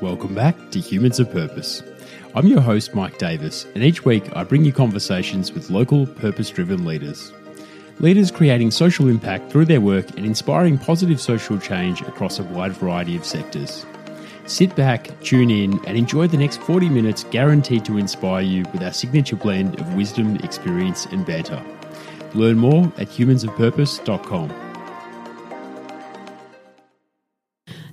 Welcome back to Humans of Purpose. I'm your host, Mike Davis, and each week I bring you conversations with local, purpose-driven leaders. Leaders creating social impact through their work and inspiring positive social change across a wide variety of sectors. Sit back, tune in, and enjoy the next 40 minutes guaranteed to inspire you with our signature blend of wisdom, experience, and banter. Learn more at humansofpurpose.com.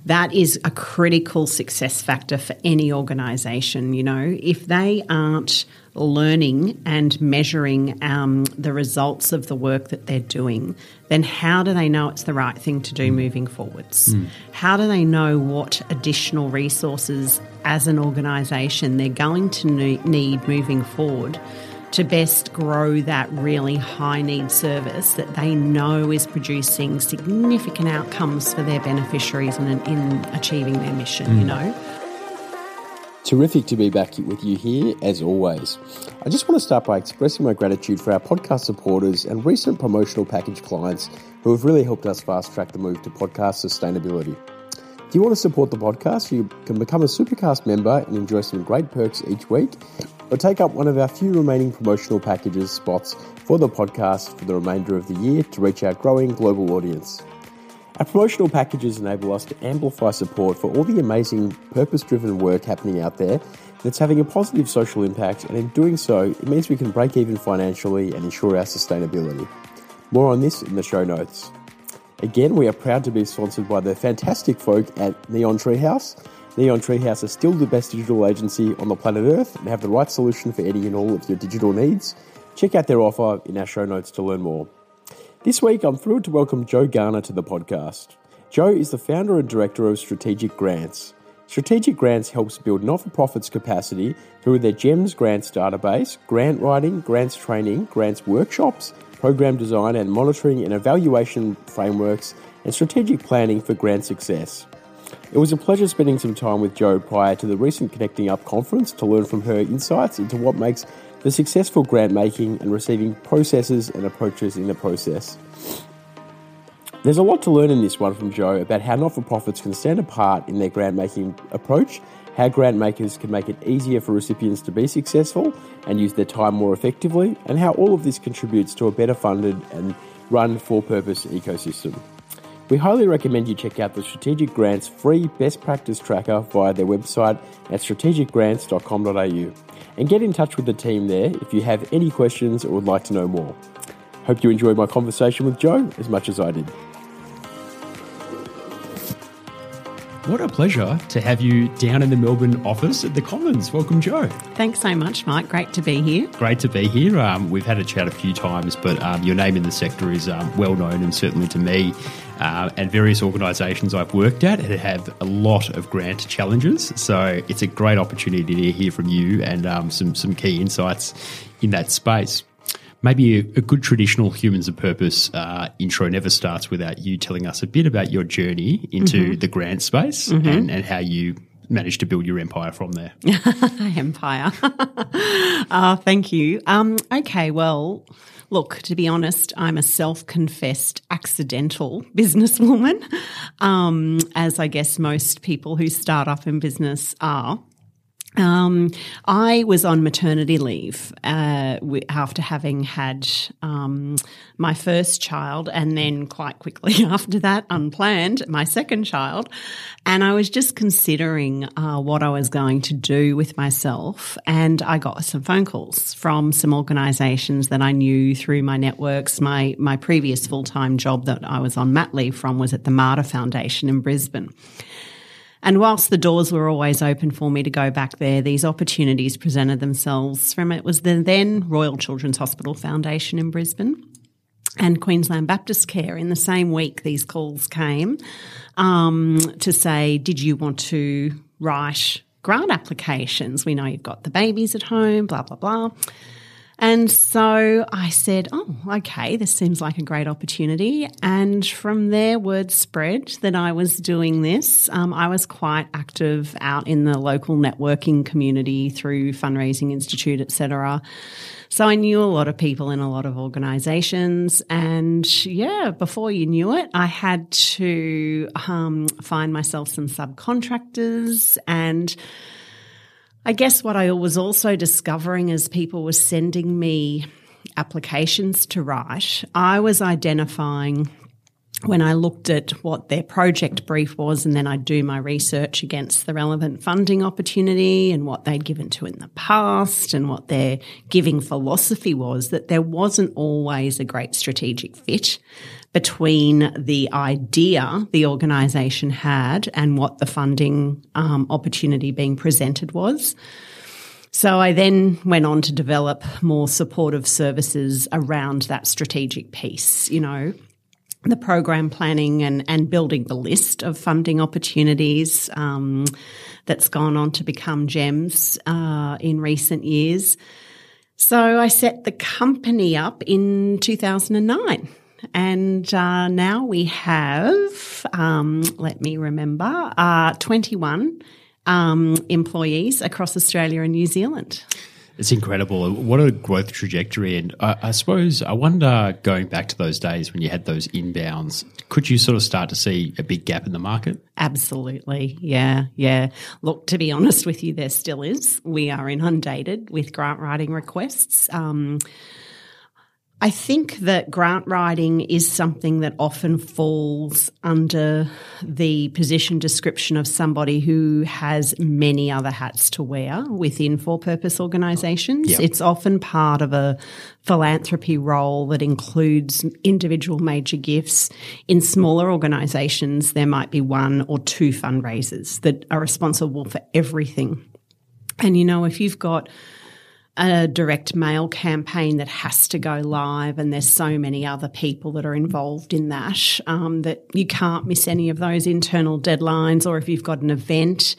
That is a critical success factor for any organisation, you know. If they aren't learning and measuring the results of the work that they're doing, then how do they know it's the right thing to do moving forwards? How do they know what additional resources as an organisation they're going to need moving forward to best grow that really high-need service that they know is producing significant outcomes for their beneficiaries and in achieving their mission, you know? Terrific to be back with you here, as always. I just want to start by expressing my gratitude for our podcast supporters and recent promotional package clients who have really helped us fast-track the move to podcast sustainability. If you want to support the podcast, you can become a Supercast member and enjoy some great perks each week, or take up one of our few remaining promotional packages spots for the podcast for the remainder of the year to reach our growing global audience. Our promotional packages enable us to amplify support for all the amazing purpose-driven work happening out there that's having a positive social impact, and in doing so, it means we can break even financially and ensure our sustainability. More on this in the show notes. Again, we are proud to be sponsored by the fantastic folk at Neon Treehouse. Neon Treehouse is still the best digital agency on the planet Earth and have the right solution for any and all of your digital needs. Check out their offer in our show notes to learn more. This week, I'm thrilled to welcome Jo Garner to the podcast. Jo is the founder and director of Strategic Grants. Strategic Grants helps build not-for-profits capacity through their GEMS grants database, grant writing, grants training, grants workshops, program design and monitoring and evaluation frameworks, and strategic planning for grant success. It was a pleasure spending some time with Jo prior to the recent Connecting Up conference to learn from her insights into what makes the successful grant making and receiving processes and approaches in the process. There's a lot to learn in this one from Jo about how not-for-profits can stand apart in their grant-making approach, how grant makers can make it easier for recipients to be successful and use their time more effectively, and how all of this contributes to a better funded and run for-purpose ecosystem. We highly recommend you check out the Strategic Grants free best practice tracker via their website at strategicgrants.com.au, and get in touch with the team there if you have any questions or would like to know more. Hope you enjoyed my conversation with Jo as much as I did. What a pleasure to have you down in the Melbourne office at the Commons. Welcome, Jo. Thanks so much, Mike. Great to be here. Great to be here. We've had a chat a few times, but your name in the sector is well known, and certainly to me and various organisations I've worked at and have a lot of grant challenges. So it's a great opportunity to hear from you and some key insights in that space. Maybe a good traditional Humans of Purpose intro never starts without you telling us a bit about your journey into the grant space and how you managed to build your empire from there. Empire. Thank you. Okay, well, look, to be honest, I'm a self-confessed accidental businesswoman, as I guess most people who start up in business are. I was on maternity leave after having had my first child, and then quite quickly after that, unplanned, my second child. And I was just considering what I was going to do with myself, and I got some phone calls from some organisations that I knew through my networks. My previous full-time job that I was on mat leave from was at the Martha Foundation in Brisbane. And whilst the doors were always open for me to go back there, these opportunities presented themselves from it was the then Royal Children's Hospital Foundation in Brisbane and Queensland Baptist Care. In the same week, these calls came to say, did you want to write grant applications? We know you've got the babies at home, blah, blah, blah. And so I said, oh, okay, this seems like a great opportunity. And from there, word spread that I was doing this. I was quite active out in the local networking community through Fundraising Institute, etc. So I knew a lot of people in a lot of organisations. And yeah, before you knew it, I had to find myself some subcontractors. And I guess what I was also discovering as people were sending me applications to write, I was identifying when I looked at what their project brief was, and then I'd do my research against the relevant funding opportunity and what they'd given to in the past and what their giving philosophy was, that there wasn't always a great strategic fit between the idea the organisation had and what the funding opportunity being presented was. So I then went on to develop more supportive services around that strategic piece, you know, the program planning and building the list of funding opportunities that's gone on to become GEMS in recent years. So I set the company up in 2009. And now we have, let me remember, 21 employees across Australia and New Zealand. It's incredible. What a growth trajectory. And I suppose I wonder, going back to those days when you had those inbounds, could you sort of start to see a big gap in the market? Absolutely. Yeah. Look, to be honest with you, there still is. We are inundated with grant writing requests. I think that grant writing is something that often falls under the position description of somebody who has many other hats to wear within for-purpose organisations. Yep. It's often part of a philanthropy role that includes individual major gifts. In smaller organisations, there might be one or two fundraisers that are responsible for everything. And, you know, if you've got a direct mail campaign that has to go live, and there's so many other people that are involved in that, that you can't miss any of those internal deadlines, or if you've got an event,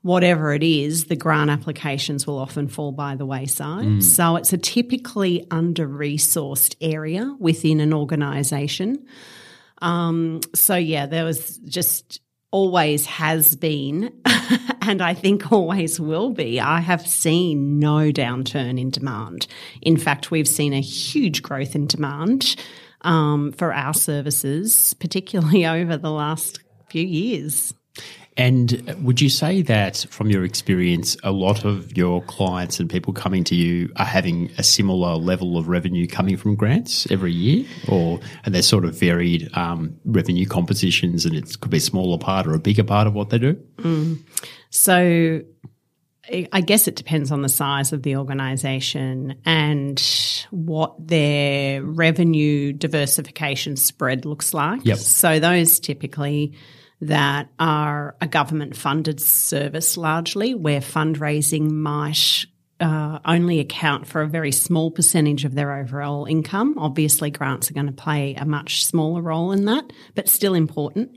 whatever it is, the grant applications will often fall by the wayside. Mm. So it's a typically under-resourced area within an organisation. So, there was just always has been and I think always will be. I have seen no downturn in demand. In fact, we've seen a huge growth in demand for our services, particularly over the last few years. And would you say that from your experience, a lot of your clients and people coming to you are having a similar level of revenue coming from grants every year, or are there sort of varied revenue compositions, and it could be a smaller part or a bigger part of what they do? Mm. So I guess it depends on the size of the organisation and what their revenue diversification spread looks like. Yep. So those typically that are a government-funded service largely, where fundraising might only account for a very small percentage of their overall income. Obviously, grants are going to play a much smaller role in that, but still important.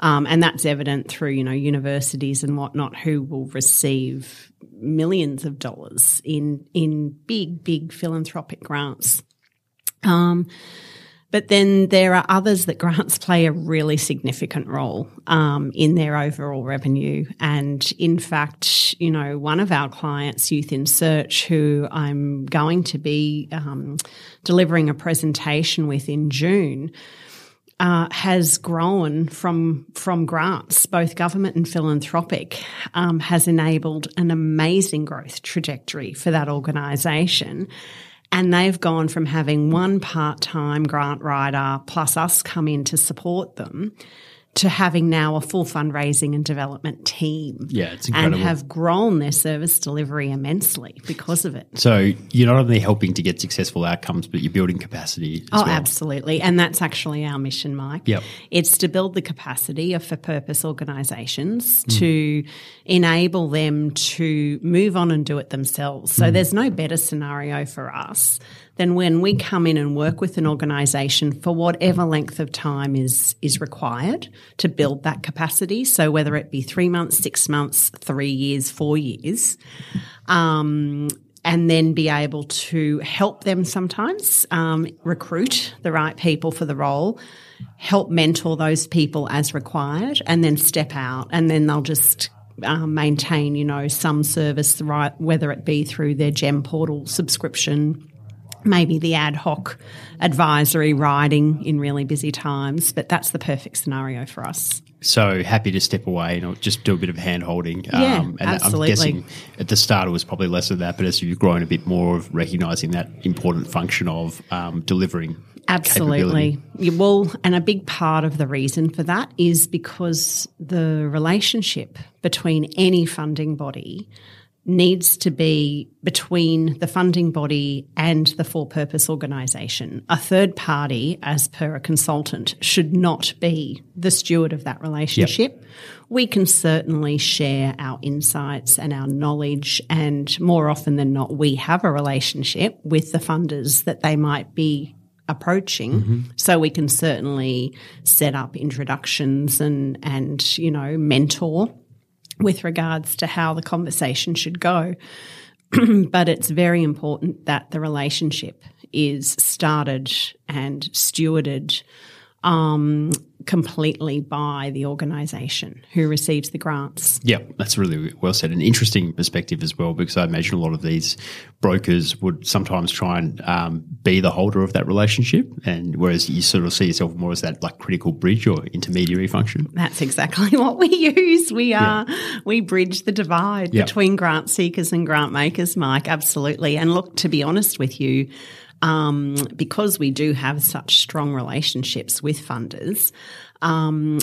And that's evident through, you know, universities and whatnot who will receive millions of dollars in big, big philanthropic grants. But then there are others that grants play a really significant role in their overall revenue. And in fact, you know, one of our clients, Youth in Search, who I'm going to be delivering a presentation with in June, has grown from grants, both government and philanthropic, has enabled an amazing growth trajectory for that organisation. And they've gone from having one part-time grant writer plus us come in to support them to having now a full fundraising and development team. Yeah, it's incredible. And have grown their service delivery immensely because of it. So you're not only helping to get successful outcomes, but you're building capacity as well. Oh, absolutely. And that's actually our mission, Mike. Yep. It's to build the capacity of for-purpose organisations to enable them to move on and do it themselves. So there's no better scenario for us than when we come in and work with an organisation for whatever length of time is required to build that capacity. So whether it be 3 months, 6 months, 3 years, 4 years, and then be able to help them sometimes recruit the right people for the role, help mentor those people as required, and then step out, and then they'll just maintain, you know, some service, right, whether it be through their GEM portal subscription, maybe the ad hoc advisory writing in really busy times, but that's the perfect scenario for us. So happy to step away and just do a bit of hand-holding. Yeah, and absolutely. I'm guessing at the start it was probably less of that, but as you've grown a bit more of recognising that important function of delivering absolutely. Well, and a big part of the reason for that is because the relationship between any funding body needs to be between the funding body and the for-purpose organisation. A third party, as per a consultant, should not be the steward of that relationship. Yep. We can certainly share our insights and our knowledge, and more often than not, we have a relationship with the funders that they might be approaching, mm-hmm. so we can certainly set up introductions and you know, mentor with regards to how the conversation should go. But it's very important that the relationship is started and stewarded completely by the organisation who receives the grants. Yeah, that's really well said. An interesting perspective as well, because I imagine a lot of these brokers would sometimes try and be the holder of that relationship, and whereas you sort of see yourself more as that like critical bridge or intermediary function. That's exactly what we use. We bridge the divide between grant seekers and grant makers, Mike, absolutely. And look, to be honest with you, because we do have such strong relationships with funders,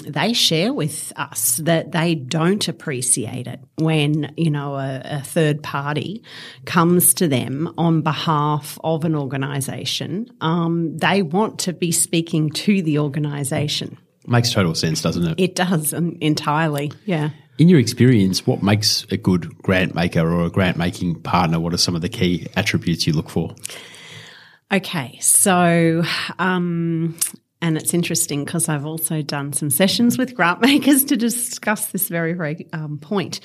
they share with us that they don't appreciate it when, you know, a third party comes to them on behalf of an organisation. They want to be speaking to the organisation. Makes total sense, doesn't it? It does, entirely, yeah. In your experience, what makes a good grant maker or a grant making partner? What are some of the key attributes you look for? Okay, so and it's interesting because I've also done some sessions with grant makers to discuss this very, very point.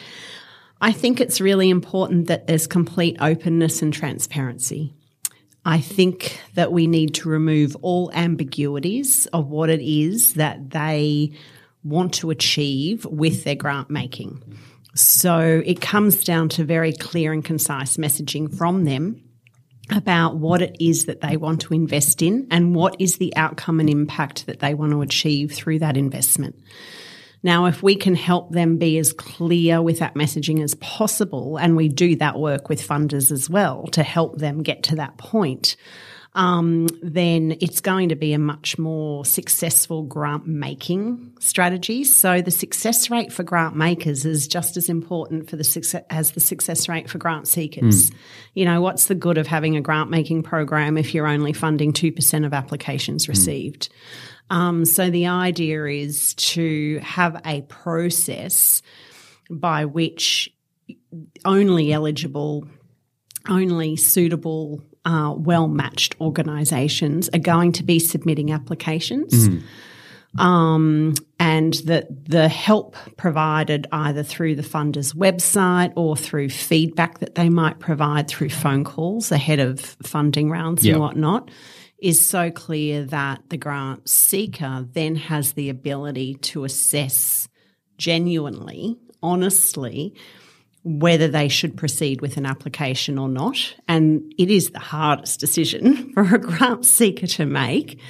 I think it's really important that there's complete openness and transparency. I think that we need to remove all ambiguities of what it is that they want to achieve with their grant making. So it comes down to very clear and concise messaging from them about what it is that they want to invest in and what is the outcome and impact that they want to achieve through that investment. Now, if we can help them be as clear with that messaging as possible, and we do that work with funders as well to help them get to that point, then it's going to be a much more successful grant making strategy. So the success rate for grant makers is just as important for the success as the success rate for grant seekers. Mm. You know, what's the good of having a grant making program if you're only funding 2% of applications received? So the idea is to have a process by which only eligible, only suitable, well-matched organisations are going to be submitting applications, and that the help provided either through the funder's website or through feedback that they might provide through phone calls ahead of funding rounds and whatnot is so clear that the grant seeker then has the ability to assess genuinely, honestly, whether they should proceed with an application or not. And it is the hardest decision for a grant seeker to make,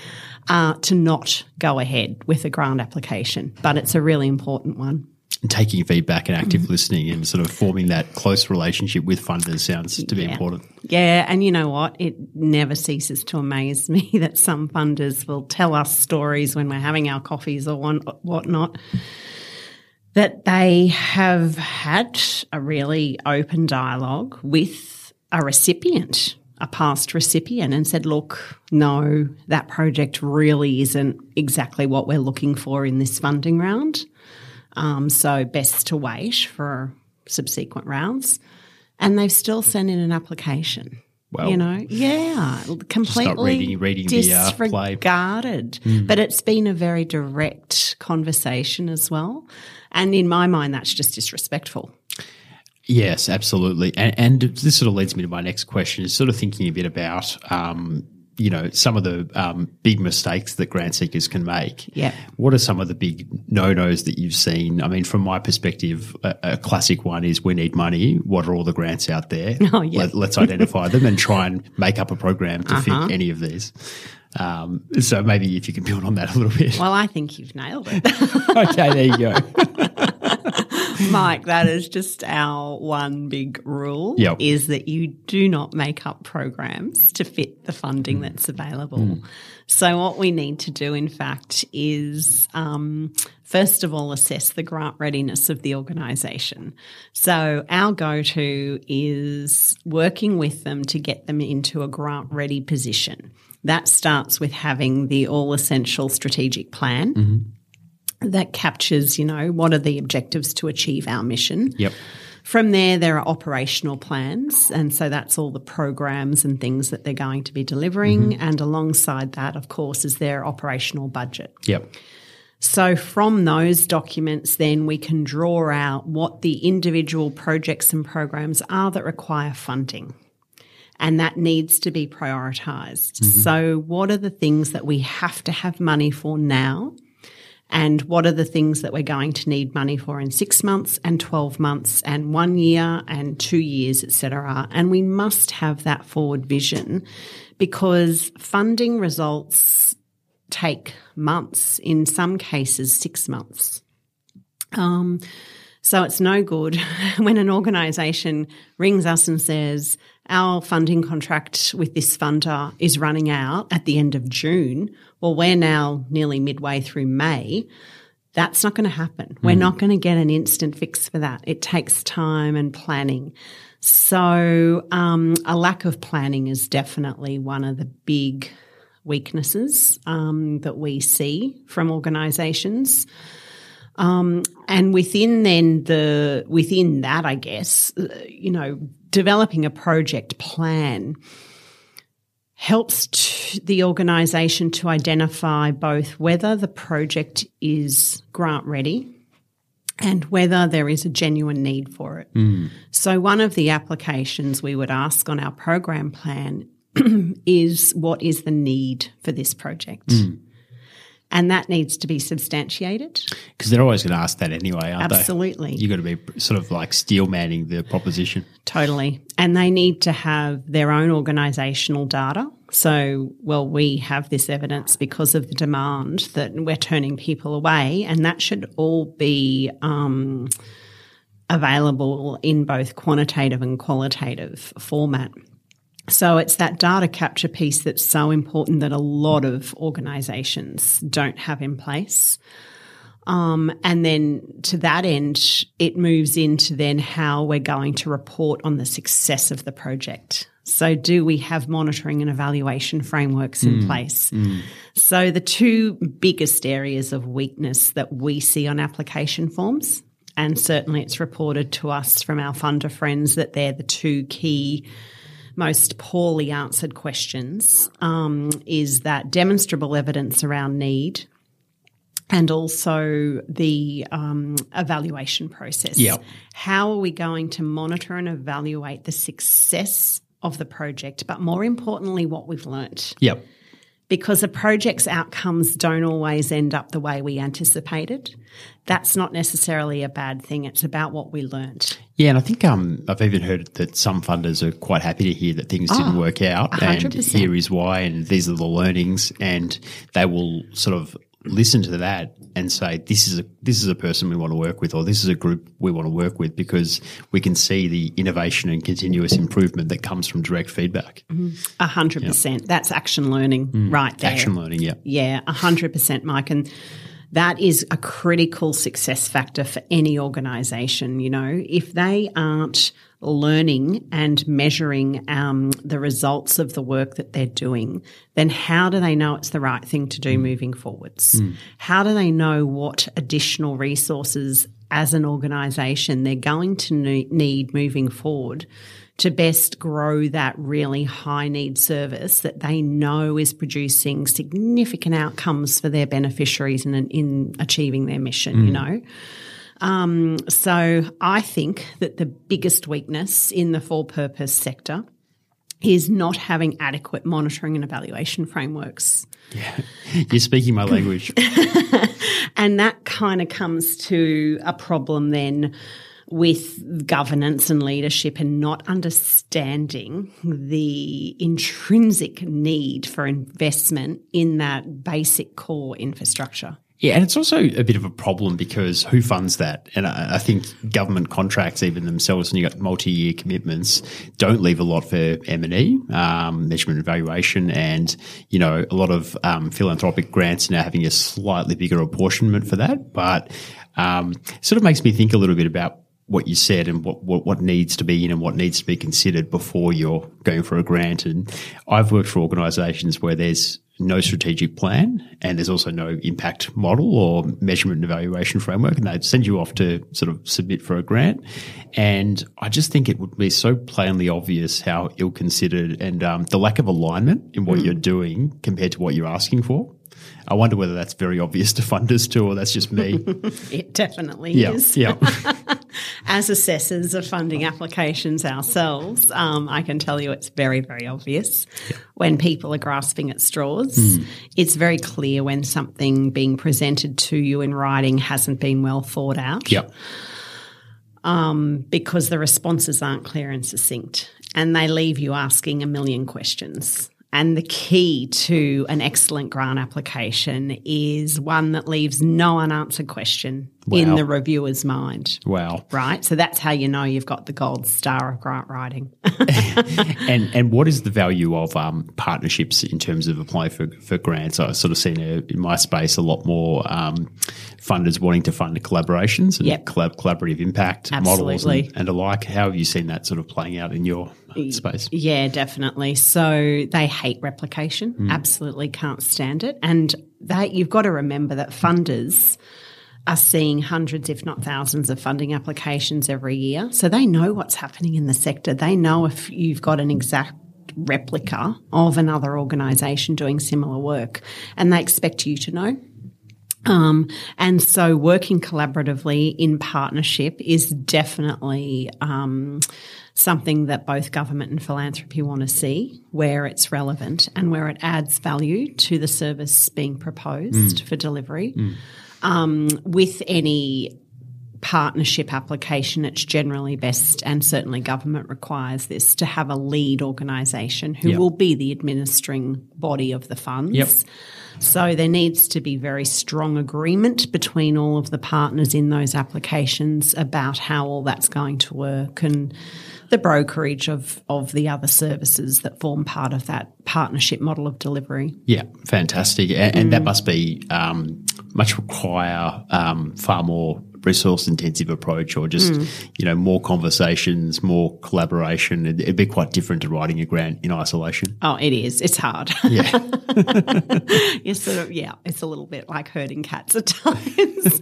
to not go ahead with a grant application. But it's a really important one. And taking feedback and active listening and sort of forming that close relationship with funders sounds to be important. Yeah, and you know what? It never ceases to amaze me that some funders will tell us stories when we're having our coffees or whatnot, that they have had a really open dialogue with a recipient, a past recipient, and said, look, no, that project really isn't exactly what we're looking for in this funding round, so best to wait for subsequent rounds. And they've still sent in an application. Well, you know, completely reading disregarded. The, But it's been a very direct conversation as well. And in my mind, that's just disrespectful. Yes, absolutely. And this sort of leads me to my next question, is sort of thinking a bit about, some of the big mistakes that grant seekers can make. Yeah. What are some of the big no-nos that you've seen? I mean, from my perspective, a classic one is we need money. What are all the grants out there? Oh, yeah. Let's identify them and try and make up a program to fit any of these. So maybe if you can build on that a little bit. Well, I think you've nailed it. Okay, there you go. Mike, that is just our one big rule, is that you do not make up programs to fit the funding that's available. Mm. So what we need to do, in fact, is first of all assess the grant readiness of the organisation. So our go-to is working with them to get them into a grant-ready position. That starts with having the all-essential strategic plan that captures, what are the objectives to achieve our mission. Yep. From there, there are operational plans, and so that's all the programs and things that they're going to be delivering. Mm-hmm. And alongside that, of course, is their operational budget. Yep. So from those documents, then we can draw out what the individual projects and programs are that require funding. And that needs to be prioritised. Mm-hmm. So what are the things that we have to have money for now, and what are the things that we're going to need money for in 6 months and 12 months and 1 year and 2 years, et cetera? And we must have that forward vision, because funding results take months, in some cases 6 months. So it's no good when an organisation rings us and says, our funding contract with this funder is running out at the end of June. Well, we're now nearly midway through May. That's not going to happen. Mm. We're not going to get an instant fix for that. It takes time and planning. So a lack of planning is definitely one of the big weaknesses that we see from organisations. And within that, I guess, developing a project plan helps the organisation to identify both whether the project is grant ready and whether there is a genuine need for it. Mm. So one of the applications we would ask on our program plan is, what is the need for this project? Mm. And that needs to be substantiated. Because they're always going to ask that anyway, aren't they? Absolutely. You've got to be sort of like steel manning the proposition. Totally. And they need to have their own organisational data. So, we have this evidence because of the demand that we're turning people away, and that should all be available in both quantitative and qualitative format. So it's that data capture piece that's so important that a lot of organisations don't have in place. And then to that end, it moves into then how we're going to report on the success of the project. So do we have monitoring and evaluation frameworks in place? Mm. So the two biggest areas of weakness that we see on application forms, and certainly it's reported to us from our funder friends that they're the two key most poorly answered questions, is that demonstrable evidence around need and also the evaluation process. Yep. How are we going to monitor and evaluate the success of the project, but more importantly, what we've learnt? Yep. Because a project's outcomes don't always end up the way we anticipated. That's not necessarily a bad thing. It's about what we learned. Yeah, and I think I've even heard that some funders are quite happy to hear that things didn't work out 100%. And here is why, and these are the learnings, and they will sort of listen to that and say, this is a person we want to work with, or this is a group we want to work with, because we can see the innovation and continuous improvement that comes from direct feedback. 100%. That's action learning right there. Action learning, yeah. Yeah, 100%, Mike. And that is a critical success factor for any organisation. If they aren't learning and measuring the results of the work that they're doing, then how do they know it's the right thing to do moving forwards? Mm. How do they know what additional resources as an organisation they're going to need moving forward to best grow that really high-need service that they know is producing significant outcomes for their beneficiaries and in achieving their mission? So I think that the biggest weakness in the for-purpose sector is not having adequate monitoring and evaluation frameworks. Yeah, you're speaking my language. And that kind of comes to a problem then with governance and leadership and not understanding the intrinsic need for investment in that basic core infrastructure. Yeah, and it's also a bit of a problem because who funds that? And I think government contracts even themselves, when you've got multi-year commitments, don't leave a lot for M&E, measurement and evaluation, and, you know, a lot of philanthropic grants now having a slightly bigger apportionment for that. But sort of makes me think a little bit about what you said and what needs to be in and what needs to be considered before you're going for a grant. And I've worked for organisations where there's no strategic plan and there's also no impact model or measurement and evaluation framework, and they'd send you off to sort of submit for a grant. And I just think it would be so plainly obvious how ill-considered and the lack of alignment in what you're doing compared to what you're asking for. I wonder whether that's very obvious to funders too, or that's just me. It definitely is. Yeah. As assessors of funding applications ourselves, I can tell you it's very, very obvious when people are grasping at straws. Mm. It's very clear when something being presented to you in writing hasn't been well thought out. Yep. Because the responses aren't clear and succinct, and they leave you asking a million questions. And the key to an excellent grant application is one that leaves no unanswered question in the reviewer's mind. Wow. Right? So that's how you know you've got the gold star of grant writing. And what is the value of partnerships in terms of applying for grants? I've sort of seen in my space a lot more funders wanting to fund collaborations and collaborative impact models and alike. How have you seen that sort of playing out in your space? Yeah, definitely. So they hate replication, absolutely can't stand it. And that you've got to remember that funders are seeing hundreds, if not thousands, of funding applications every year. So they know what's happening in the sector. They know if you've got an exact replica of another organisation doing similar work, and they expect you to know. And so working collaboratively in partnership is definitely something that both government and philanthropy want to see, where it's relevant and where it adds value to the service being proposed for delivery. With any partnership application, it's generally best, and certainly government requires this, to have a lead organisation who will be the administering body of the funds. So there needs to be very strong agreement between all of the partners in those applications about how all that's going to work and the brokerage of the other services that form part of that partnership model of delivery. Yeah, fantastic. And that must be far more resource-intensive approach, or just, you know, more conversations, more collaboration. It'd be quite different to writing a grant in isolation. Oh, it is. It's hard. Yeah. It's a little bit like herding cats at times.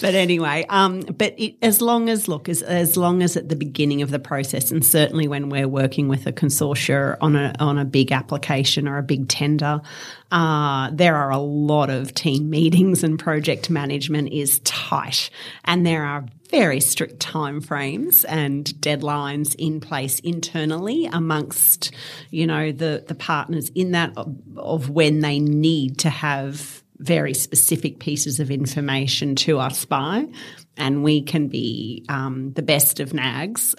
But anyway, as long as at the beginning of the process, and certainly when we're working with a consortia on a big application or a big tender, there are a lot of team meetings and project management is tight, and there are very strict timeframes and deadlines in place internally amongst, you know, the partners in that of when they need to have very specific pieces of information to us by, and we can be the best of nags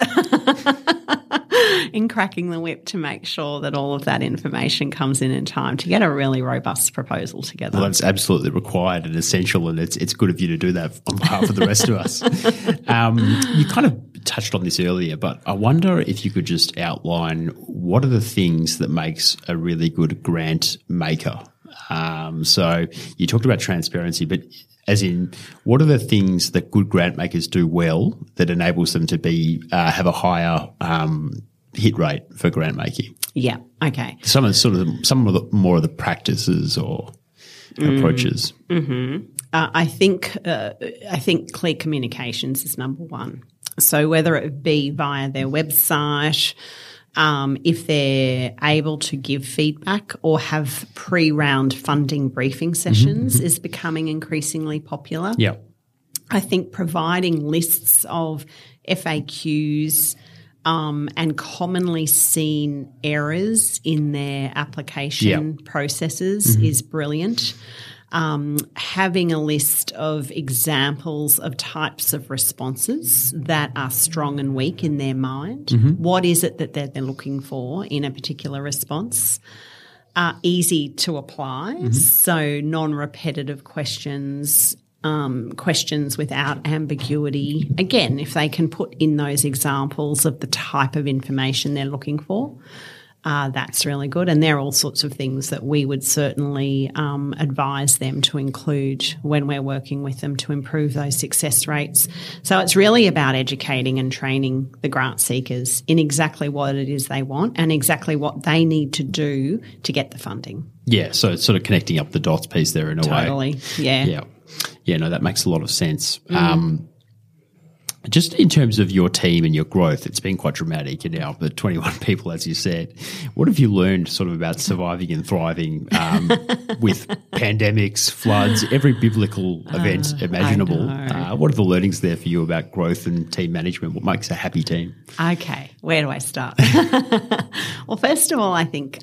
in cracking the whip to make sure that all of that information comes in time to get a really robust proposal together. Well, it's absolutely required and essential, and it's good of you to do that on behalf of the rest of us. You kind of touched on this earlier, but I wonder if you could just outline what are the things that makes a really good grant maker? So you talked about transparency, but as in, what are the things that good grant makers do well that enables them to be have a higher hit rate for grant making? Yeah, okay. Some of the more of the practices or approaches. Mm-hmm. I think clear communications is number one. So whether it be via their website, if they're able to give feedback or have pre-round funding briefing sessions is becoming increasingly popular. Yeah. I think providing lists of FAQs and commonly seen errors in their application processes is brilliant. Having a list of examples of types of responses that are strong and weak in their mind. What is it that they're looking for in a particular response? Easy to apply, so non-repetitive questions, questions without ambiguity. Again, if they can put in those examples of the type of information they're looking for, that's really good. And there are all sorts of things that we would certainly advise them to include when we're working with them to improve those success rates. So it's really about educating and training the grant seekers in exactly what it is they want and exactly what they need to do to get the funding. Yeah, so it's sort of connecting up the dots piece there in a way. Totally, yeah. Yeah. Yeah, no, that makes a lot of sense. Just in terms of your team and your growth, it's been quite dramatic. You know, the 21 people, as you said. What have you learned sort of about surviving and thriving with pandemics, floods, every biblical event imaginable? What are the learnings there for you about growth and team management? What makes a happy team? Okay, where do I start? Well, first of all, I think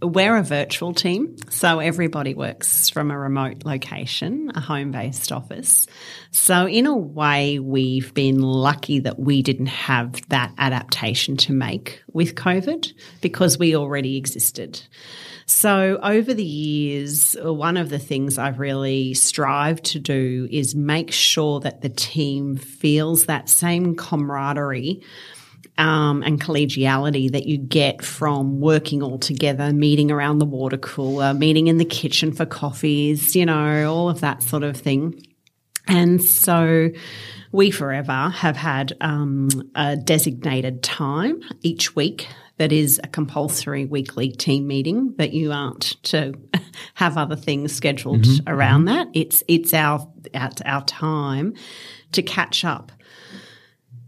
we're a virtual team, so everybody works from a remote location, a home-based office. So in a way, we've been lucky that we didn't have that adaptation to make with COVID because we already existed. So over the years, one of the things I've really strived to do is make sure that the team feels that same camaraderie and collegiality that you get from working all together, meeting around the water cooler, meeting in the kitchen for coffees, you know, all of that sort of thing. And so we forever have had a designated time each week that is a compulsory weekly team meeting, but you aren't to have other things scheduled around that. It's our time to catch up.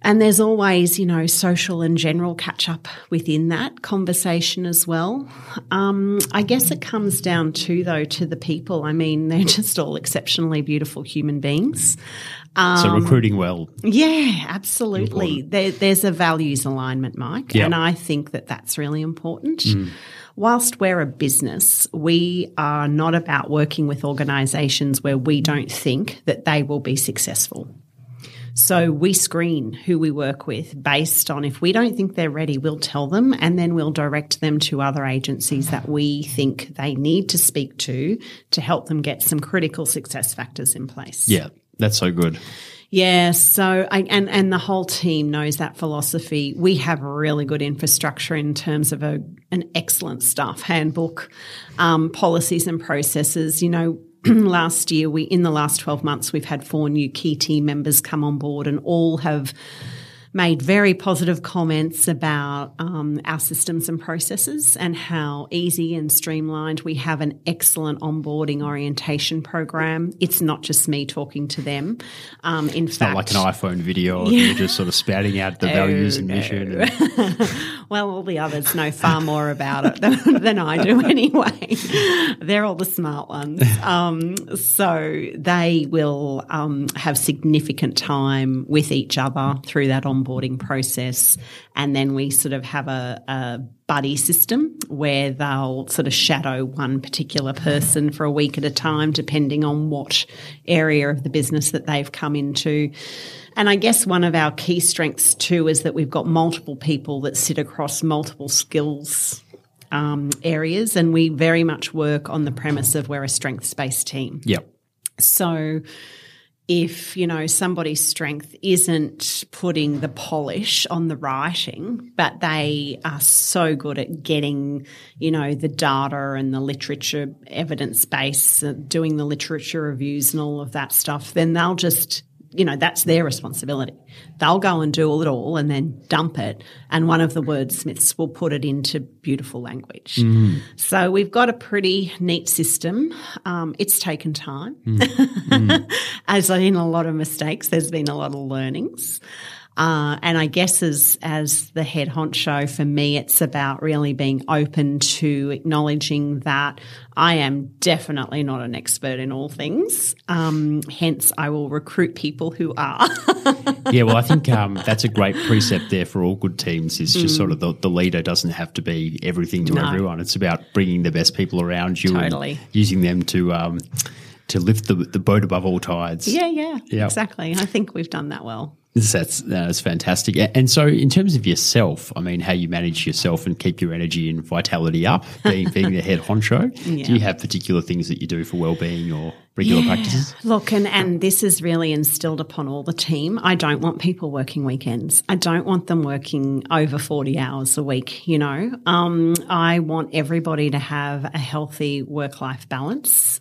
And there's always, you know, social and general catch-up within that conversation as well. I guess it comes down to, though, to the people. I mean, they're just all exceptionally beautiful human beings. So recruiting well. Yeah, absolutely. There's a values alignment, Mike, and I think that that's really important. Whilst we're a business, we are not about working with organisations where we don't think that they will be successful. So we screen who we work with based on if we don't think they're ready, we'll tell them and then we'll direct them to other agencies that we think they need to speak to help them get some critical success factors in place. Yeah, that's so good. Yeah, so and the whole team knows that philosophy. We have really good infrastructure in terms of an excellent staff handbook, policies and processes, you know. Last year, in the last 12 months, we've had 4 new key team members come on board and all have made very positive comments about our systems and processes and how easy and streamlined. We have an excellent onboarding orientation program. It's not just me talking to them. In fact, not like an iPhone video where you're just sort of spouting out the values and mission. Well, all the others know far more about it than I do anyway. They're all the smart ones. So they will have significant time with each other through that onboarding process, and then we sort of have a buddy system where they'll sort of shadow one particular person for a week at a time depending on what area of the business that they've come into. And I guess one of our key strengths too is that we've got multiple people that sit across multiple skills areas, and we very much work on the premise of we're a strengths-based team. Yep. So if, you know, somebody's strength isn't putting the polish on the writing, but they are so good at getting, you know, the data and the literature evidence base, doing the literature reviews and all of that stuff, then they'll just, you know, that's their responsibility. They'll go and do it all and then dump it, and one of the wordsmiths will put it into beautiful language. So we've got a pretty neat system. It's taken time. As in a lot of mistakes, there's been a lot of learnings. And I guess as the head honcho, for me, it's about really being open to acknowledging that I am definitely not an expert in all things. Hence, I will recruit people who are. Yeah, well, I think that's a great precept there for all good teams is just sort of the leader doesn't have to be everything to everyone. It's about bringing the best people around you and using them to lift the boat above all tides. Yeah, exactly. I think we've done that well. That's fantastic. And so in terms of yourself, I mean, how you manage yourself and keep your energy and vitality up, being the head honcho, do you have particular things that you do for wellbeing or regular practices? Look, and this is really instilled upon all the team. I don't want people working weekends. I don't want them working over 40 hours a week, you know. I want everybody to have a healthy work-life balance,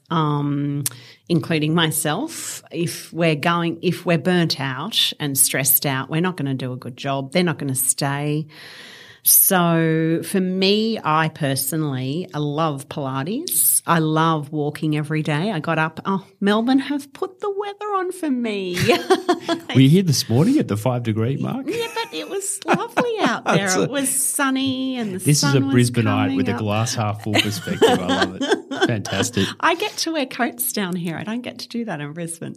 including myself. If we're burnt out and stressed out, we're not going to do a good job. They're not going to stay. So for me, I personally, I love Pilates. I love walking every day. I got up, Melbourne have put the weather on for me. Were you here this morning at the 5-degree mark? Yeah, but it was lovely out there. It was sunny and the sun was This is a Brisbaneite with a glass half full perspective. I love it. Fantastic. I get to wear coats down here. I don't get to do that in Brisbane.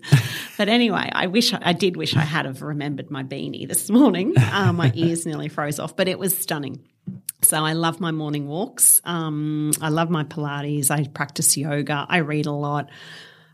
But anyway, I wish I had have remembered my beanie this morning. My ears nearly froze off, but it was stunning. So I love my morning walks. I love my Pilates. I practice yoga. I read a lot.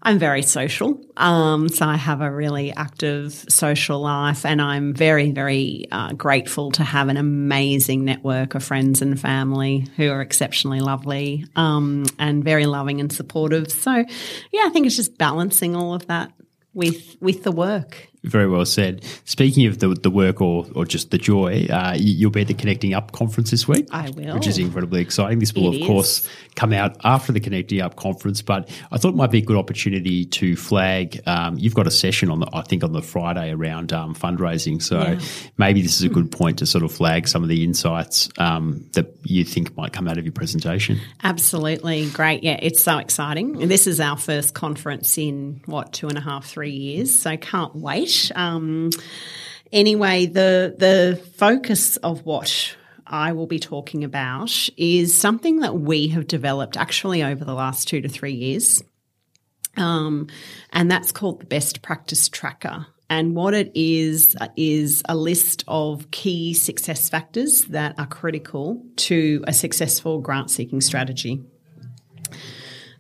I'm very social. So I have a really active social life, and I'm very, very grateful to have an amazing network of friends and family who are exceptionally lovely and very loving and supportive. So, I think it's just balancing all of that with the work. Very well said. Speaking of the work or just the joy, you'll be at the Connecting Up conference this week. I will. Which is incredibly exciting. This will, of course, come out after the Connecting Up conference, but I thought it might be a good opportunity to flag. You've got a session on the Friday around fundraising, so maybe this is a good point to sort of flag some of the insights that you think might come out of your presentation. Absolutely. Great. Yeah, it's so exciting. And this is our first conference in, 2.5-3 years, so can't wait. Anyway, the focus of what I will be talking about is something that we have developed actually over the last 2 to 3 years, and that's called the Best Practice Tracker. And what it is a list of key success factors that are critical to a successful grant-seeking strategy.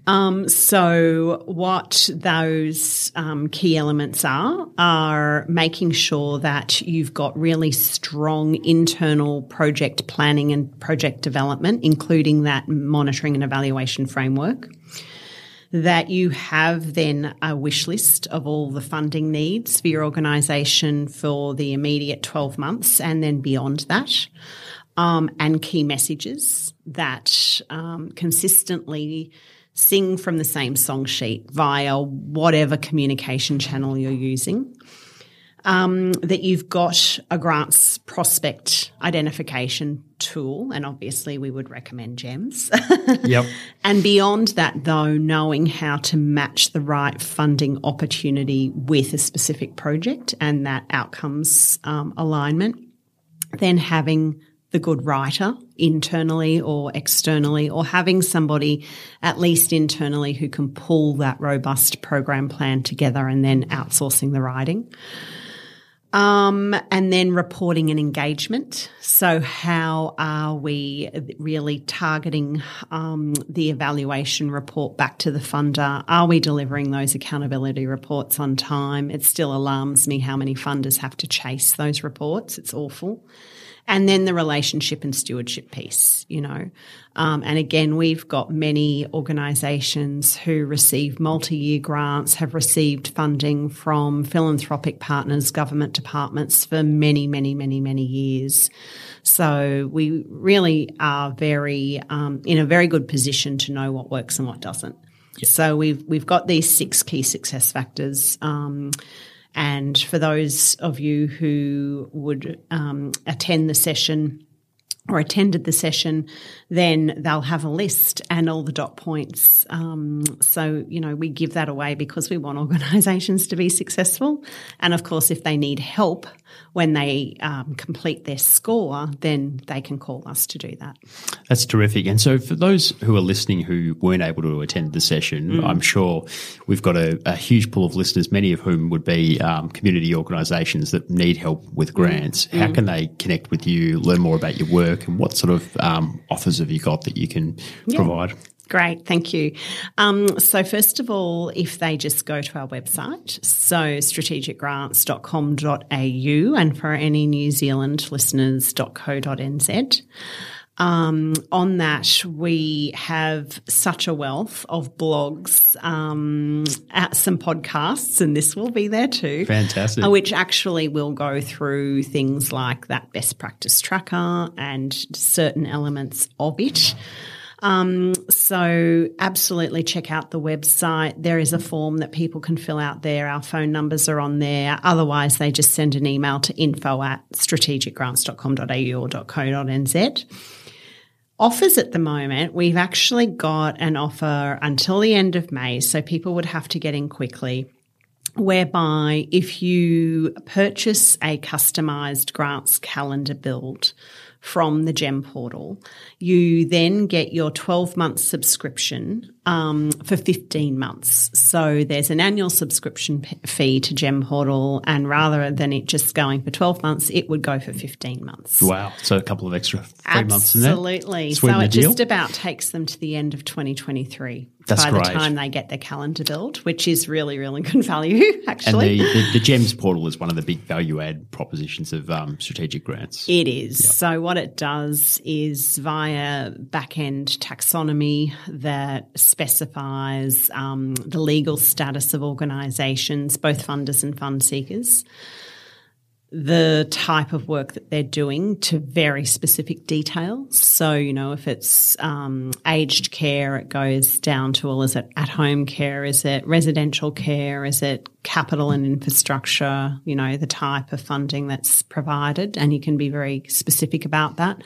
So what those key elements are making sure that you've got really strong internal project planning and project development, including that monitoring and evaluation framework, that you have then a wish list of all the funding needs for your organisation for the immediate 12 months and then beyond that, and key messages that consistently sing from the same song sheet via whatever communication channel you're using, that you've got a grants prospect identification tool, and obviously we would recommend GEMS. Yep. And beyond that, though, knowing how to match the right funding opportunity with a specific project and that outcomes alignment, then having the good writer internally or externally, or having somebody at least internally who can pull that robust program plan together and then outsourcing the writing. And then reporting and engagement. So how are we really targeting the evaluation report back to the funder? Are we delivering those accountability reports on time? It still alarms me how many funders have to chase those reports. It's awful. And then the relationship and stewardship piece, you know. And again, we've got many organisations who receive multi-year grants, have received funding from philanthropic partners, government departments for many, many, many, many years. So we really are very in a very good position to know what works and what doesn't. Yep. So we've got these 6 key success factors. And for those of you who would attend the session, or attended the session, then they'll have a list and all the dot points. So, you know, we give that away because we want organisations to be successful. And, of course, if they need help when they complete their score, then they can call us to do that. That's terrific. And so for those who are listening who weren't able to attend the session, I'm sure we've got a huge pool of listeners, many of whom would be community organisations that need help with grants. How can they connect with you, learn more about your work, and what sort of offers have you got that you can provide? Great, thank you. So first of all, if they just go to our website, so strategicgrants.com.au, and for any New Zealand listeners, .co.nz. On that, we have such a wealth of blogs, some podcasts, and this will be there too. Fantastic. Which actually will go through things like that best practice tracker and certain elements of it. So absolutely check out the website. There is a form that people can fill out there. Our phone numbers are on there. Otherwise, they just send an email to info@strategicgrants.com.au or .co.nz. Offers at the moment, we've actually got an offer until the end of May, so people would have to get in quickly, whereby if you purchase a customised grants calendar build from the GEM portal, you then get your 12-month subscription for 15 months. So there's an annual subscription fee to GEM portal, and rather than it just going for 12 months, it would go for 15 months. Wow, so a couple of extra 3 months in there. Absolutely. So it just about takes them to the end of 2023. That's great. By the time they get their calendar build, which is really, really good value, actually. And the GEMS portal is one of the big value-add propositions of strategic grants. It is. Yep. So what it does is via back-end taxonomy that specifies the legal status of organisations, both funders and fund seekers, the type of work that they're doing to very specific details. So, you know, if it's aged care, it goes down to, well, is it at-home care? Is it residential care? Is it capital and infrastructure? You know, the type of funding that's provided, and you can be very specific about that.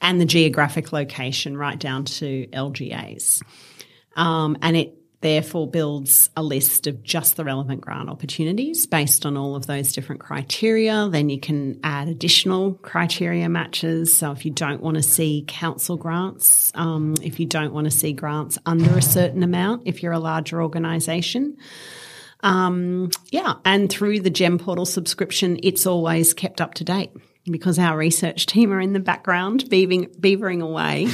And the geographic location, right down to LGAs. And it therefore builds a list of just the relevant grant opportunities based on all of those different criteria. Then you can add additional criteria matches. So if you don't want to see council grants, if you don't want to see grants under a certain amount, if you're a larger organisation. And through the GEM portal subscription, it's always kept up to date because our research team are in the background beavering away.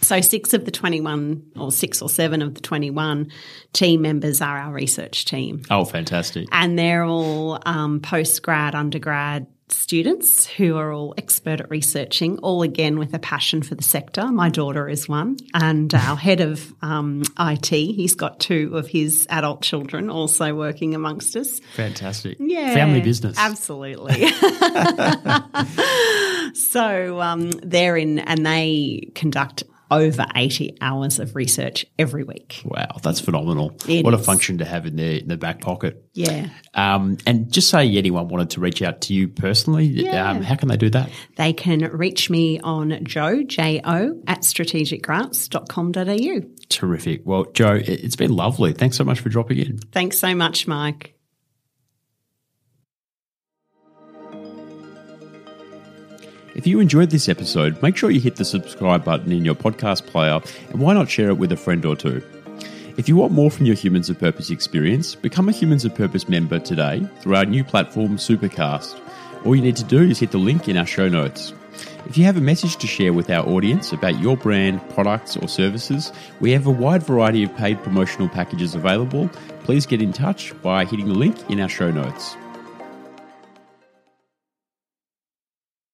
So 6 of the 21 team members are our research team. Oh, fantastic. And they're all post-grad, undergrad students who are all expert at researching, all again with a passion for the sector. My daughter is one, and our head of IT, he's got 2 of his adult children also working amongst us. Fantastic. Yeah. Family business. Absolutely. So they're in, and they conduct over 80 hours of research every week. Wow, that's phenomenal. What a function to have in the back pocket. Yeah. And just say anyone wanted to reach out to you personally, how can they do that? They can reach me on Jo, @strategicgrants.com.au. Terrific. Well, Jo, it's been lovely. Thanks so much for dropping in. Thanks so much, Mike. If you enjoyed this episode, make sure you hit the subscribe button in your podcast player, and why not share it with a friend or two? If you want more from your Humans of Purpose experience, become a Humans of Purpose member today through our new platform, Supercast. All you need to do is hit the link in our show notes. If you have a message to share with our audience about your brand, products or services, we have a wide variety of paid promotional packages available. Please get in touch by hitting the link in our show notes.